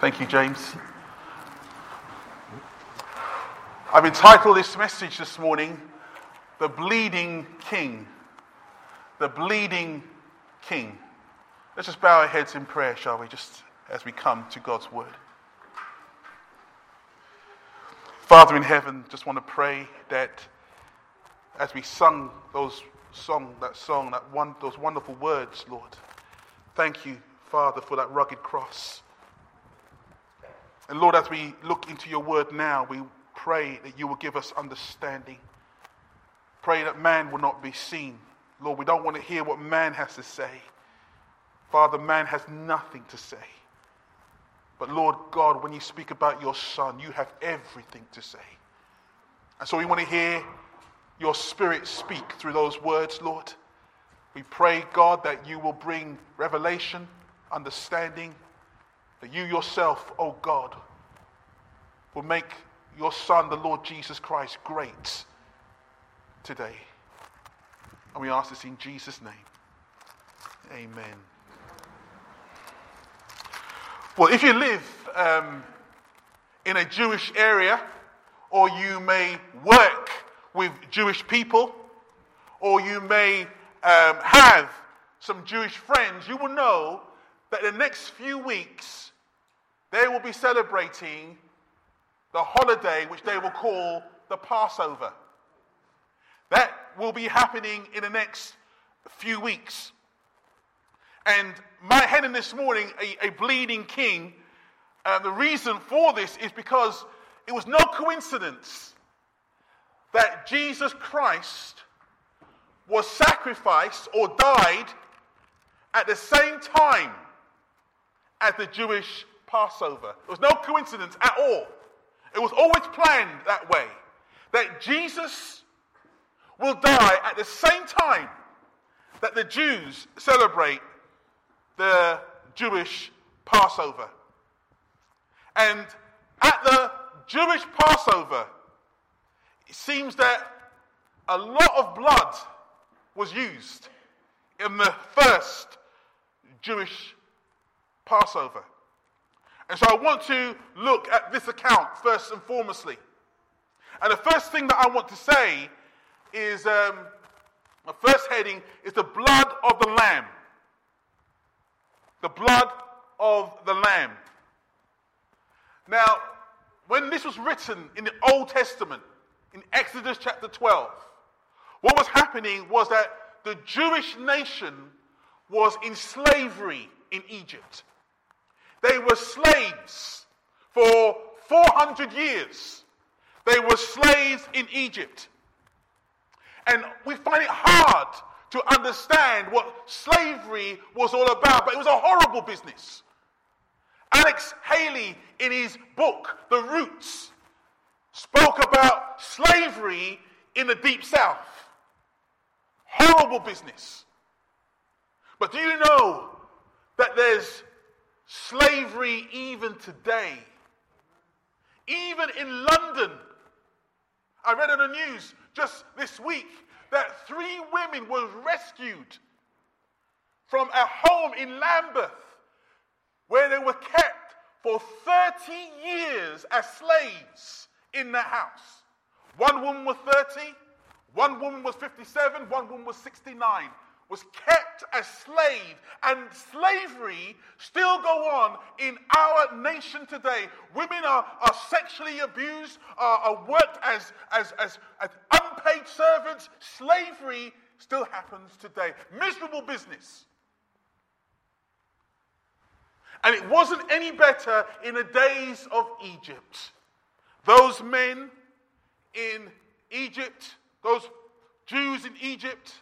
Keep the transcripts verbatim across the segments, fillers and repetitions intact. Thank you, James. I've entitled this message this morning, The Bleeding King. The Bleeding King. Let's just bow our heads in prayer, shall we, just as we come to God's word. Father in heaven, just want to pray that as we sung those song, that song, that one, those wonderful words, Lord, thank you, Father, for that rugged cross. And Lord, as we look into your word now, we pray that you will give us understanding. Pray that man will not be seen. Lord, we don't want to hear what man has to say. Father, man has nothing to say. But Lord God, when you speak about your Son, you have everything to say. And so we want to hear your Spirit speak through those words, Lord. We pray, God, that you will bring revelation, understanding, that you yourself, O God, will make your Son, the Lord Jesus Christ, great today. And we ask this in Jesus' name. Amen. Well, if you live um, in a Jewish area, or you may work with Jewish people, or you may um, have some Jewish friends, you will know that in the next few weeks, they will be celebrating the holiday which they will call the Passover. That will be happening in the next few weeks. And my heading this morning, a, a bleeding king, uh, the reason for this is because it was no coincidence that Jesus Christ was sacrificed or died at the same time as the Jewish Passover. It was no coincidence at all. It was always planned that way, that Jesus will die at the same time that the Jews celebrate the Jewish Passover. And at the Jewish Passover, it seems that a lot of blood was used in the first Jewish Passover. And so I want to look at this account first and foremostly. And the first thing that I want to say is, um, my first heading is the blood of the Lamb. The blood of the Lamb. Now, when this was written in the Old Testament, in Exodus chapter twelve, what was happening was that the Jewish nation was in slavery in Egypt. They were slaves for four hundred years. They were slaves in Egypt. And we find it hard to understand what slavery was all about, but it was a horrible business. Alex Haley, in his book, The Roots, spoke about slavery in the Deep South. Horrible business. But do you know that there's slavery even today? Even in London. I read on the news just this week that three women were rescued from a home in Lambeth where they were kept for thirty years as slaves in that house. One woman was thirty, one woman was fifty-seven, one woman was sixty-nine, was kept as slaves, and slavery still go on in our nation today. Women are, are sexually abused, are, are worked as, as, as, as unpaid servants. Slavery still happens today. Miserable business. And it wasn't any better in the days of Egypt. Those men in Egypt, those Jews in Egypt,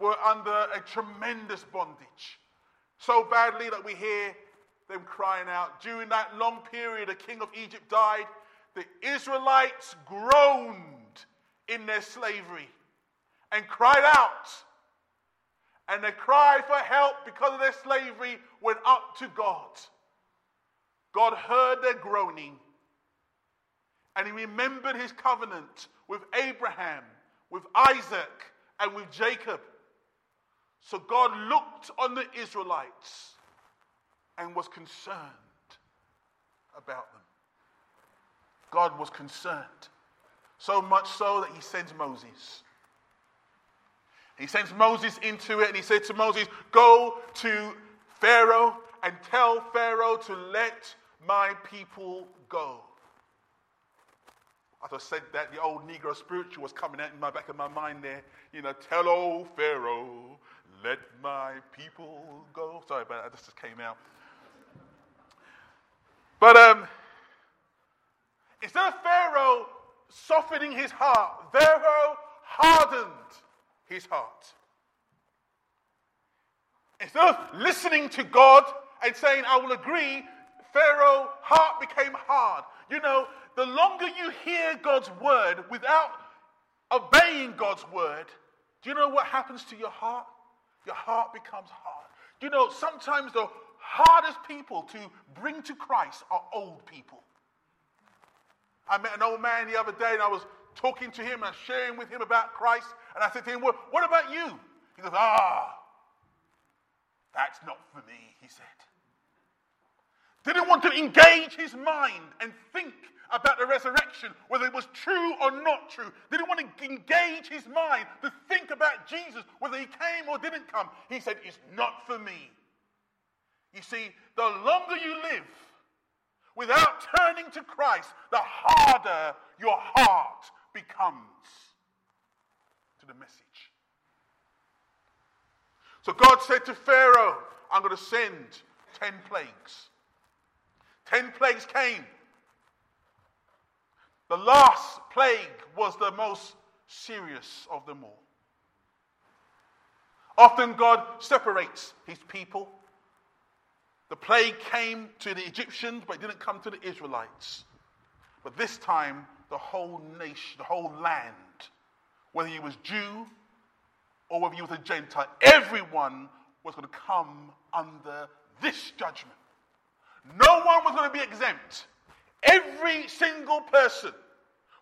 were under a tremendous bondage. So badly that we hear them crying out. During that long period, the king of Egypt died. The Israelites groaned in their slavery and cried out. And their cry for help because of their slavery went up to God. God heard their groaning. And he remembered his covenant with Abraham, with Isaac, and with Jacob. So God looked on the Israelites and was concerned about them. God was concerned. So much so that he sends Moses. He sends Moses into it, and he said to Moses, go to Pharaoh and tell Pharaoh to let my people go. As I said that, the old Negro spiritual was coming out in my back of my mind there. You know, tell old Pharaoh, let my people go. Sorry about that, that just came out. But um, instead of Pharaoh softening his heart, Pharaoh hardened his heart. Instead of listening to God and saying, I will agree, Pharaoh's heart became hard. You know, the longer you hear God's word without obeying God's word, do you know what happens to your heart? Your heart becomes hard. You know, sometimes the hardest people to bring to Christ are old people. I met an old man the other day, and I was talking to him and sharing with him about Christ, and I said to him, well, what about you? He goes, ah, that's not for me, he said. Didn't want to engage his mind and think about the resurrection, whether it was true or not true. Didn't want to engage his mind to think about Jesus, whether he came or didn't come. He said, it's not for me. You see, the longer you live without turning to Christ, the harder your heart becomes to the message. So God said to Pharaoh, I'm going to send ten plagues. Ten plagues came. The last plague was the most serious of them all. Often God separates his people. The plague came to the Egyptians, but it didn't come to the Israelites. But this time, the whole nation, the whole land, whether he was Jew or whether he was a Gentile, everyone was going to come under this judgment. No one was going to be exempt. Every single person,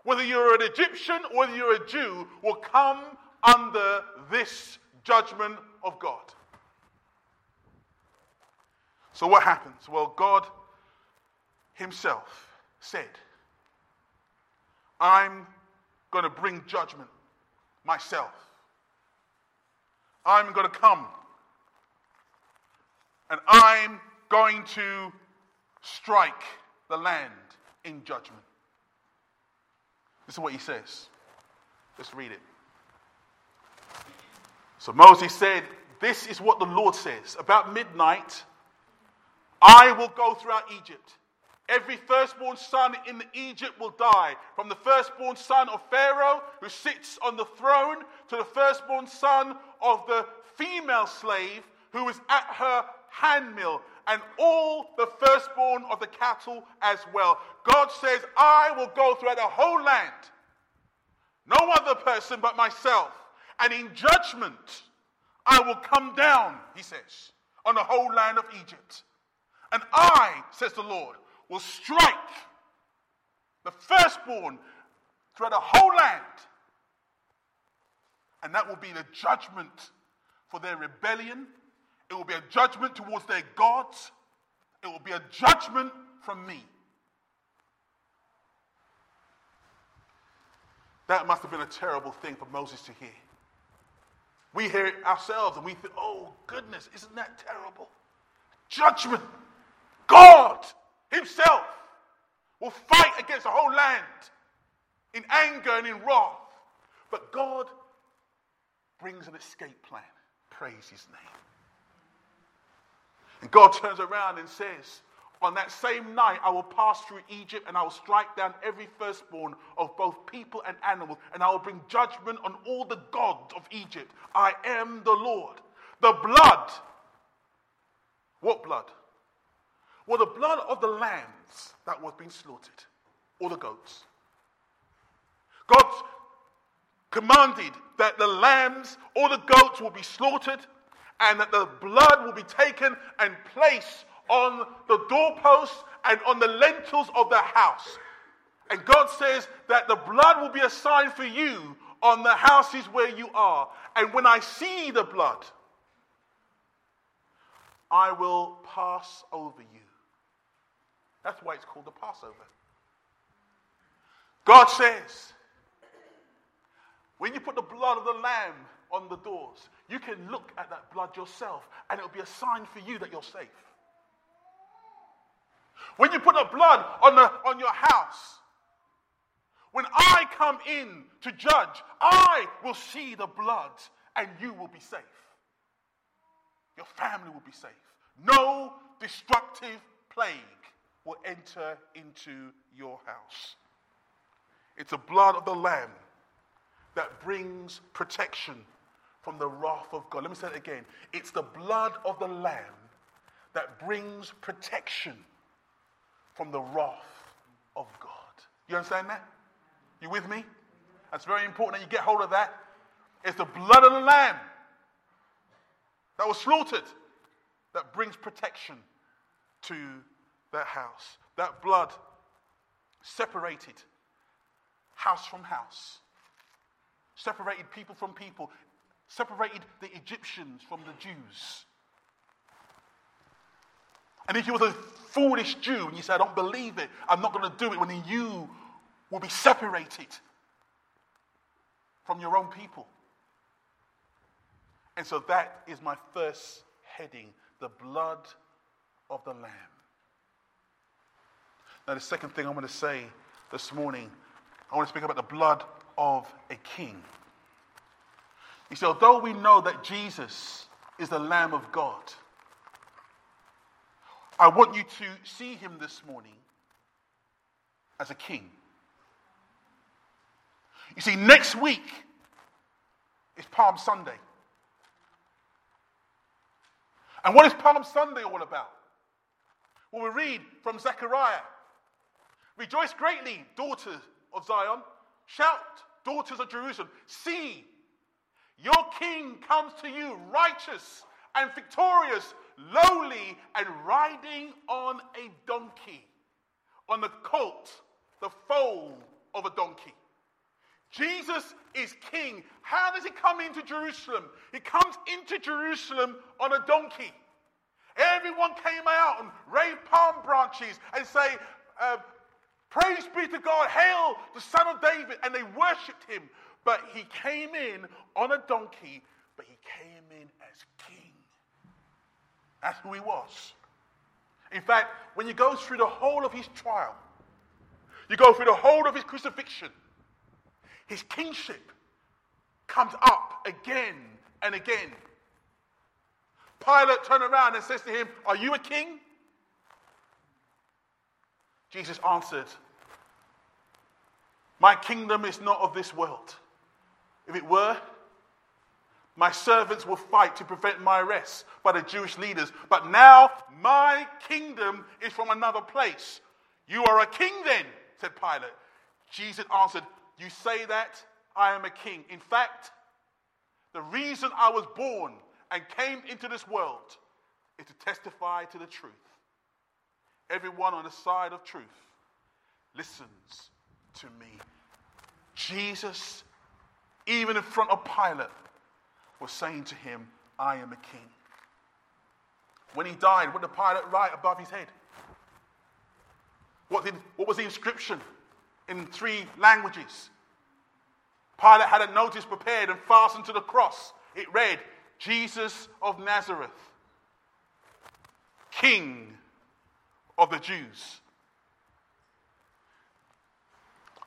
whether you're an Egyptian or whether you're a Jew, will come under this judgment of God. So what happens? Well, God himself said, I'm going to bring judgment myself. I'm going to come. And I'm going to strike the land in judgment. This is what he says. Let's read it. So Moses said, this is what the Lord says. About midnight, I will go throughout Egypt. Every firstborn son in Egypt will die, from the firstborn son of Pharaoh, who sits on the throne, to the firstborn son of the female slave, who is at her handmill, and all the firstborn of the cattle as well. God says, I will go throughout the whole land. No other person but myself. And in judgment, I will come down, he says, on the whole land of Egypt. And I, says the Lord, will strike the firstborn throughout the whole land. And that will be the judgment for their rebellion. It will be a judgment towards their gods. It will be a judgment from me. That must have been a terrible thing for Moses to hear. We hear it ourselves and we think, oh goodness, isn't that terrible? Judgment. God himself will fight against the whole land in anger and in wrath. But God brings an escape plan. Praise his name. And God turns around and says, on that same night, I will pass through Egypt and I will strike down every firstborn of both people and animals, and I will bring judgment on all the gods of Egypt. I am the Lord. The blood. What blood? Well, the blood of the lambs that was being slaughtered, or the goats. God commanded that the lambs or the goats will be slaughtered, and that the blood will be taken and placed on the doorposts and on the lintels of the house. And God says that the blood will be a sign for you on the houses where you are. And when I see the blood, I will pass over you. That's why it's called the Passover. God says, when you put the blood of the lamb on the doors, you can look at that blood yourself, and it'll be a sign for you that you're safe. When you put the blood on the on your house, when I come in to judge, I will see the blood, and you will be safe. Your family will be safe. No destructive plague will enter into your house. It's the blood of the Lamb that brings protection from the wrath of God. Let me say it again. It's the blood of the Lamb that brings protection from the wrath of God. You understand that? You with me? That's very important that you get hold of that. It's the blood of the Lamb that was slaughtered that brings protection to that house. That blood separated house from house, separated people from people, separated the Egyptians from the Jews. And if you were a foolish Jew and you say, I don't believe it, I'm not going to do it, well, then you will be separated from your own people. And so that is my first heading, the blood of the Lamb. Now, the second thing I want to say this morning, I want to speak about the blood of a king. You see, although we know that Jesus is the Lamb of God, I want you to see him this morning as a king. You see, next week is Palm Sunday. And what is Palm Sunday all about? Well, we read from Zechariah. Rejoice greatly, daughters of Zion. Shout, daughters of Jerusalem. See, your king comes to you righteous and victorious, lowly and riding on a donkey, on the colt, the foal of a donkey. Jesus is king. How does he come into Jerusalem? He comes into Jerusalem on a donkey. Everyone came out and waved palm branches and say, uh, praise be to God, hail the Son of David. And they worshipped him. But he came in on a donkey, but he came in as king. That's who he was. In fact, when you go through the whole of his trial, you go through the whole of his crucifixion, his kingship comes up again and again. Pilate turned around and says to him, are you a king? Jesus answered, my kingdom is not of this world. If it were, my servants will fight to prevent my arrest by the Jewish leaders. But now my kingdom is from another place. You are a king then, said Pilate. Jesus answered, you say that, I am a king. In fact, the reason I was born and came into this world is to testify to the truth. Everyone on the side of truth listens to me. Jesus, even in front of Pilate, was saying to him, I am a king. When he died, what did Pilate write above his head? What, did, what was the inscription? In three languages. Pilate had a notice prepared and fastened to the cross. It read, Jesus of Nazareth, King of the Jews.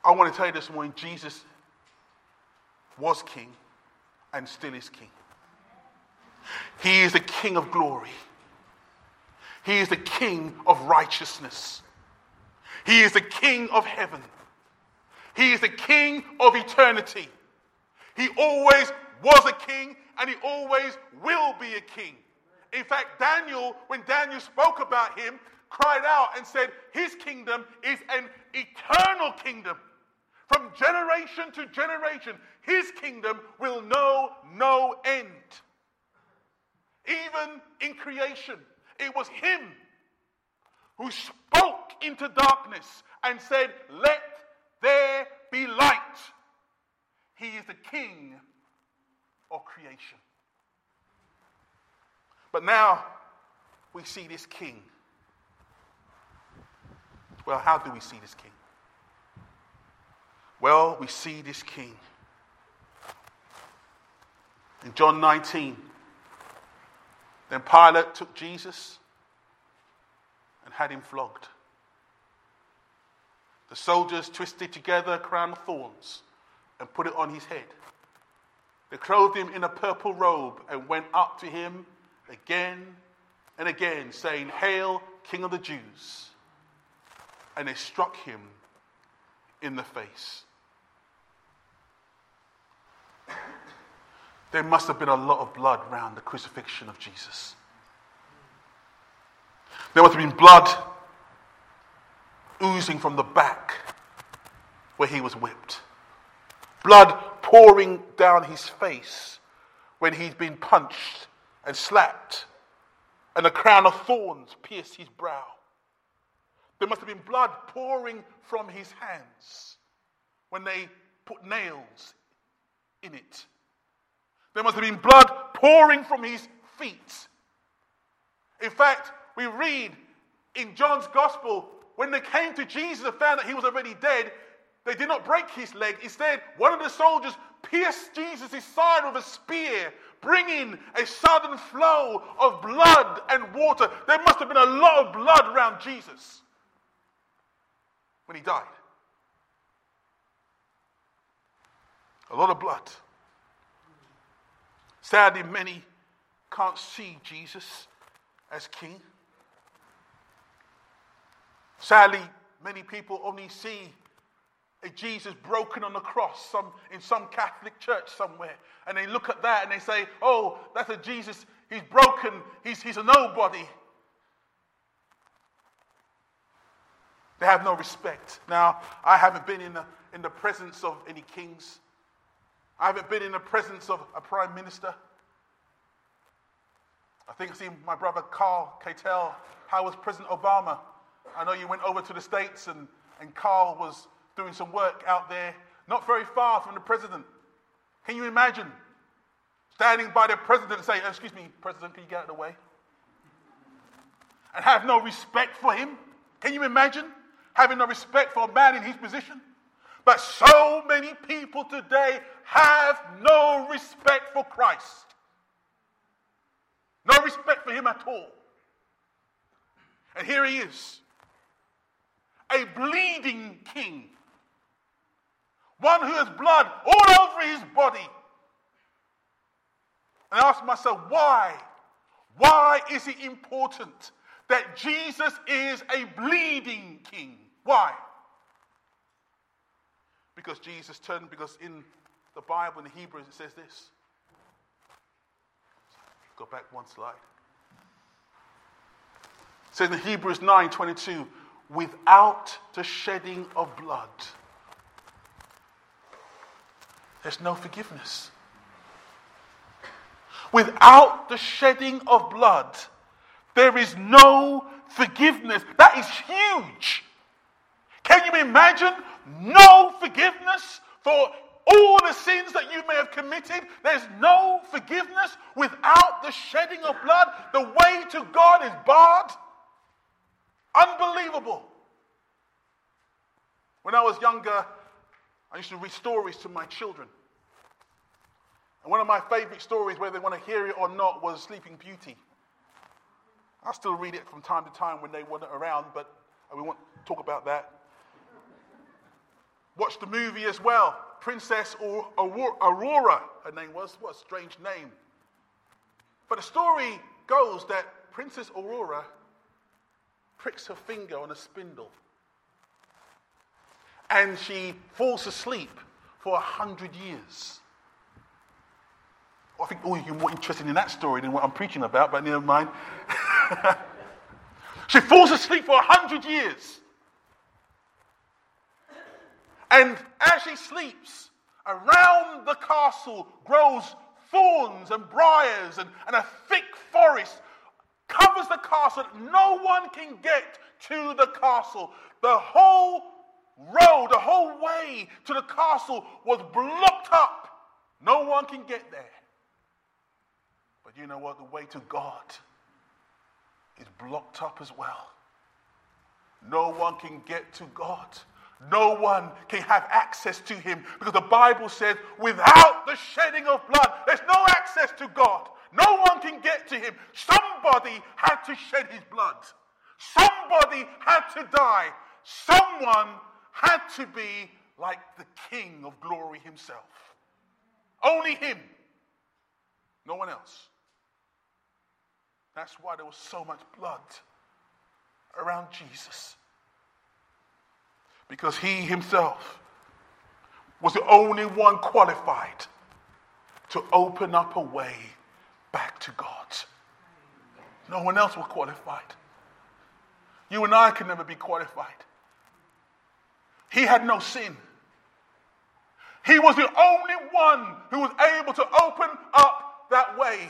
I want to tell you this morning, Jesus was king and still is king. He is the King of glory. He is the King of righteousness. He is the King of heaven. He is the King of eternity. He always was a king, and he always will be a king. In fact, Daniel, when Daniel spoke about him, cried out and said, his kingdom is an eternal kingdom. From generation to generation, his kingdom will know no end. Even in creation, it was him who spoke into darkness and said, let there be light. He is the King of creation. But now we see this king Well, how do we see this king? Well, we see this king. In John nineteen, then Pilate took Jesus and had him flogged. The soldiers twisted together a crown of thorns and put it on his head. They clothed him in a purple robe and went up to him again and again, saying, "Hail, King of the Jews!" And they struck him in the face. There must have been a lot of blood around the crucifixion of Jesus. There must have been blood oozing from the back where he was whipped. Blood pouring down his face when he'd been punched and slapped, and a crown of thorns pierced his brow. There must have been blood pouring from his hands when they put nails in it. There must have been blood pouring from his feet. In fact, we read in John's gospel, when they came to Jesus and found that he was already dead, they did not break his leg. Instead, one of the soldiers pierced Jesus' side with a spear, bringing a sudden flow of blood and water. There must have been a lot of blood around Jesus when he died. A lot of blood. Sadly, many can't see Jesus as king. Sadly, many people only see a Jesus broken on the cross some, in some Catholic church somewhere. And they look at that and they say, "Oh, that's a Jesus, he's broken, he's, he's a nobody." They have no respect. Now, I haven't been in the, in the presence of any kings. I haven't been in the presence of a prime minister. I think I've seen my brother Carl Keitel. How was President Obama? I know you went over to the States and, and Carl was doing some work out there, not very far from the president. Can you imagine standing by the president and saying, "Excuse me, president, can you get out of the way?" And have no respect for him? Can you imagine having no respect for a man in his position? But so many people today have no respect for Christ. No respect for him at all. And here he is, a bleeding king, one who has blood all over his body. And I asked myself, why? Why is it important that Jesus is a bleeding king? Why? Because Jesus turned, because in the Bible, in the Hebrews, it says this. Go back one slide. It says in Hebrews nine twenty-two, without the shedding of blood, there's no forgiveness. Without the shedding of blood, there is no forgiveness. That is huge. Can you imagine? No forgiveness for all the sins that you may have committed. There's no forgiveness without the shedding of blood. The way to God is barred. Unbelievable. When I was younger, I used to read stories to my children. And one of my favorite stories, whether they want to hear it or not, was Sleeping Beauty. I still read it from time to time when they weren't around, but we won't talk about that. Watched the movie as well, Princess Aurora, her name was. What a strange name. But the story goes that Princess Aurora pricks her finger on a spindle and she falls asleep for a hundred years. Well, I think all oh, you're more interested in that story than what I'm preaching about, but never mind. She falls asleep for a hundred years. And as she sleeps, around the castle grows thorns and briars, and, and a thick forest covers the castle. No one can get to the castle. The whole road, the whole way to the castle was blocked up. No one can get there. But you know what? The way to God is blocked up as well. No one can get to God. No one can have access to him, because the Bible says without the shedding of blood, there's no access to God. No one can get to him. Somebody had to shed his blood. Somebody had to die. Someone had to be like the King of glory himself. Only him. No one else. That's why there was so much blood around Jesus. Because he himself was the only one qualified to open up a way back to God. No one else was qualified. You and I can never be qualified. He had no sin. He was the only one who was able to open up that way.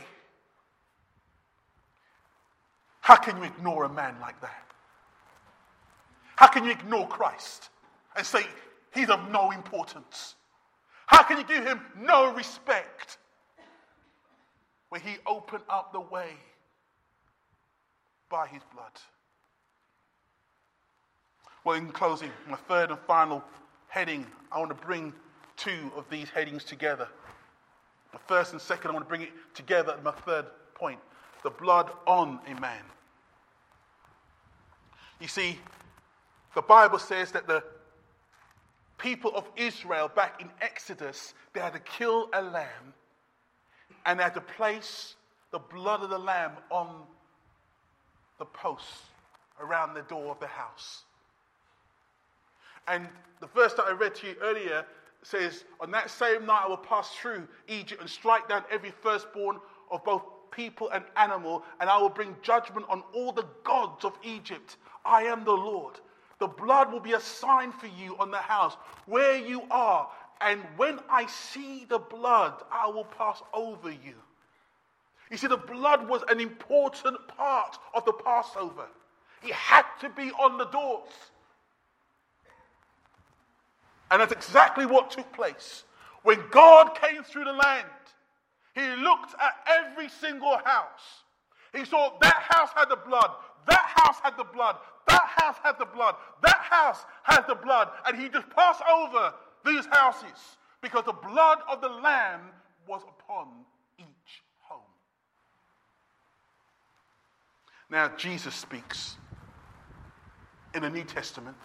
How can you ignore a man like that? How can you ignore Christ and say he's of no importance? How can you give him no respect? Where he opened up the way by his blood. Well, in closing, my third and final heading, I want to bring two of these headings together. The first and second, I want to bring it together at my third point. The blood on a man. You see, the Bible says that the people of Israel back in Exodus, they had to kill a lamb and they had to place the blood of the lamb on the posts around the door of the house. And the verse that I read to you earlier says, on that same night I will pass through Egypt and strike down every firstborn of both people and animal, and I will bring judgment on all the gods of Egypt. I am the Lord. The blood will be a sign for you on the house where you are, and when I see the blood, I will pass over you. You see, the blood was an important part of the Passover. It had to be on the doors. And that's exactly what took place. When God came through the land, he looked at every single house. He saw that house had the blood, that house had the blood, that house had the blood, that house had the blood. And he just passed over these houses because the blood of the Lamb was upon each home. Now Jesus speaks in the New Testament.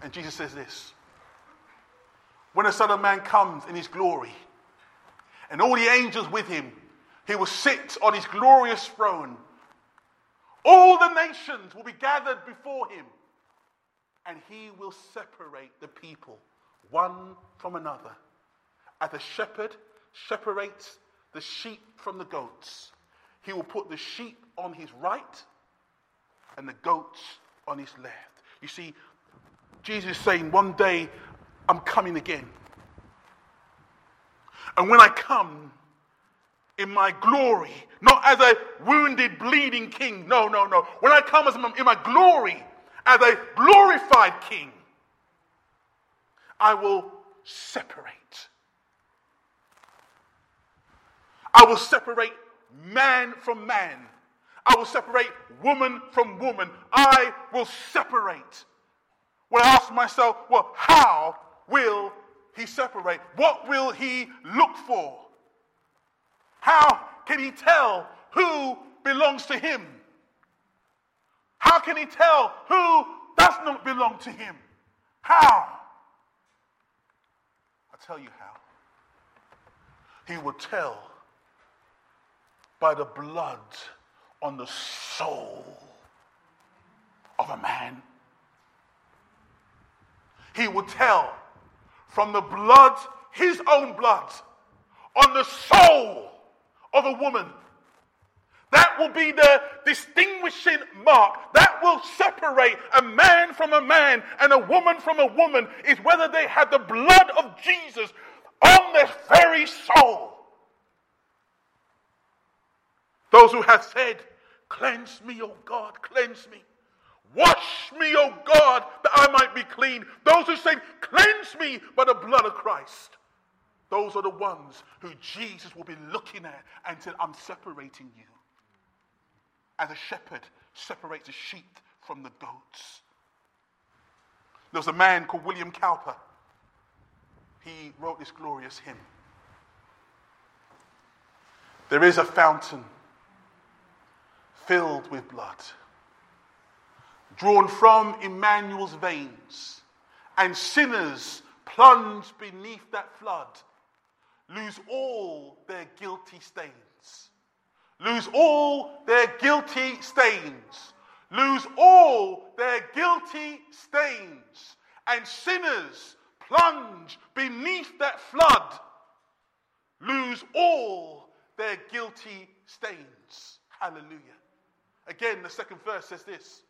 And Jesus says this: when the Son of Man comes in his glory, and all the angels with him, he will sit on his glorious throne. All the nations will be gathered before him, and he will separate the people one from another, as a shepherd separates the sheep from the goats. He will put the sheep on his right and the goats on his left. You see, Jesus is saying, one day I'm coming again. And when I come in my glory, not as a wounded, bleeding king. No, no, no. When I come as in my glory, as a glorified king, I will separate. I will separate man from man. I will separate woman from woman. I will separate. Well, I ask myself, well, how will he separate? What will he look for? How can he tell who belongs to him? How can he tell who does not belong to him? How? I'll tell you how. He will tell by the blood on the soul of a man. He will tell from the blood, his own blood, on the soul of a woman. That will be the distinguishing mark. That will separate a man from a man and a woman from a woman, is whether they have the blood of Jesus on their very soul. Those who have said, "Cleanse me, O God, cleanse me. Wash me, O God, that I might be clean." Those who say, "Cleanse me by the blood of Christ." Those are the ones who Jesus will be looking at and said, "I'm separating you. As a shepherd separates the sheep from the goats. There was a man called William Cowper. He wrote this glorious hymn. There is a fountain filled with blood, drawn from Emmanuel's veins, and sinners plunged beneath that flood lose all their guilty stains. Lose all their guilty stains. Lose all their guilty stains. And sinners plunge beneath that flood. Lose all their guilty stains. Hallelujah. Again, the second verse says this.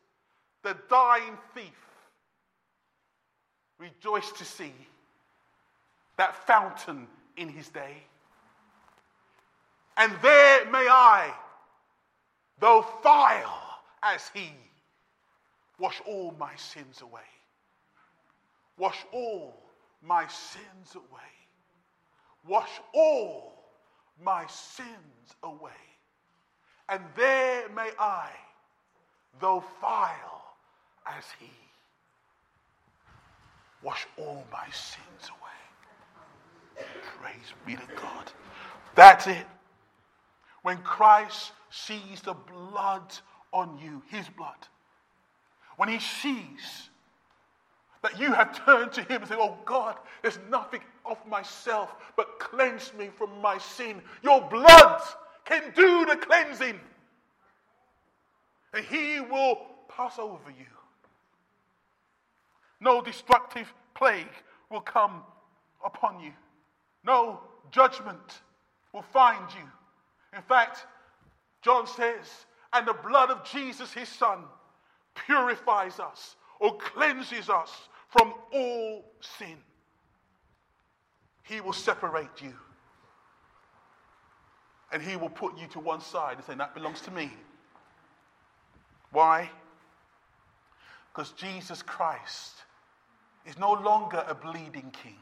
The dying thief rejoiced to see that fountain in his day. And there may I, though vile as he, wash all my sins away. Wash all my sins away. Wash all my sins away. And there may I, though vile as he, wash all my sins away. Praise be to God. That's it. When Christ sees the blood on you, his blood, when he sees that you have turned to him and said, oh God, there's nothing of myself, but cleanse me from my sin. Your blood can do the cleansing. And he will pass over you. No destructive plague will come upon you. No judgment will find you. In fact, John says, and the blood of Jesus, his son, purifies us or cleanses us from all sin. He will separate you. And he will put you to one side and say, that belongs to me. Why? Because Jesus Christ is no longer a bleeding king.